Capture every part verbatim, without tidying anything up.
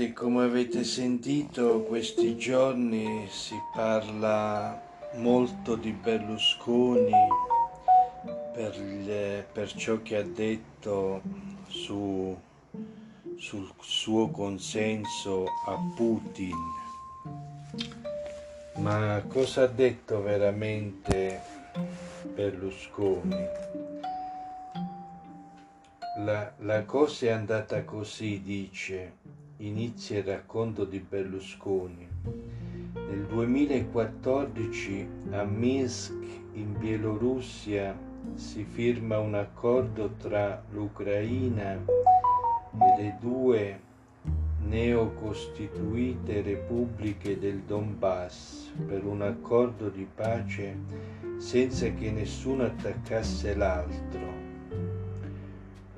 Presidente, come avete sentito questi giorni si parla molto di Berlusconi per, il, per ciò che ha detto su, sul suo consenso a Putin, ma cosa ha detto veramente Berlusconi? La, la cosa è andata così, dice, inizia il racconto di Berlusconi. Nel duemilaquattordici a Minsk, in Bielorussia, si firma un accordo tra l'Ucraina e le due neocostituite repubbliche del Donbass per un accordo di pace senza che nessuno attaccasse l'altro.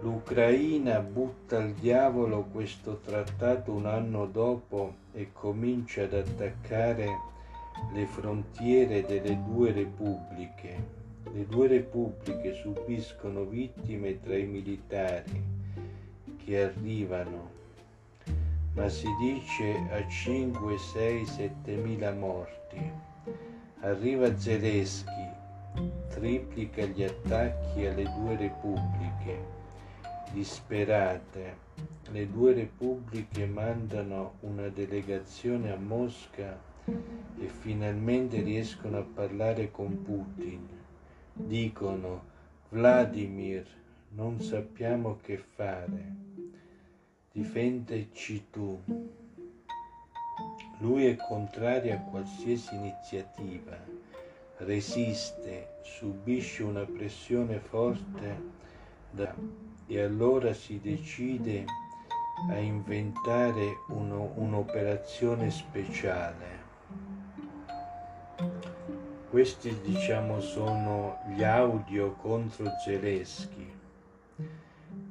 L'Ucraina butta al diavolo questo trattato un anno dopo e comincia ad attaccare le frontiere delle due repubbliche. Le due repubbliche subiscono vittime tra i militari che arrivano, ma si dice a cinque, sei, sette mila morti. Arriva Zelensky, triplica gli attacchi alle due repubbliche. Disperate, le due repubbliche mandano una delegazione a Mosca e finalmente riescono a parlare con Putin. Dicono: Vladimir, non sappiamo che fare, difenderci tu. Lui è contrario a qualsiasi iniziativa, resiste, subisce una pressione forte da... E allora si decide a inventare uno, un'operazione speciale. Questi, diciamo, sono gli audio contro Zelensky,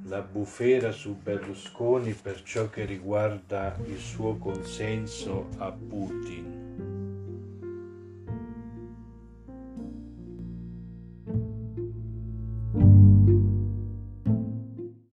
la bufera su Berlusconi per ciò che riguarda il suo consenso a Putin.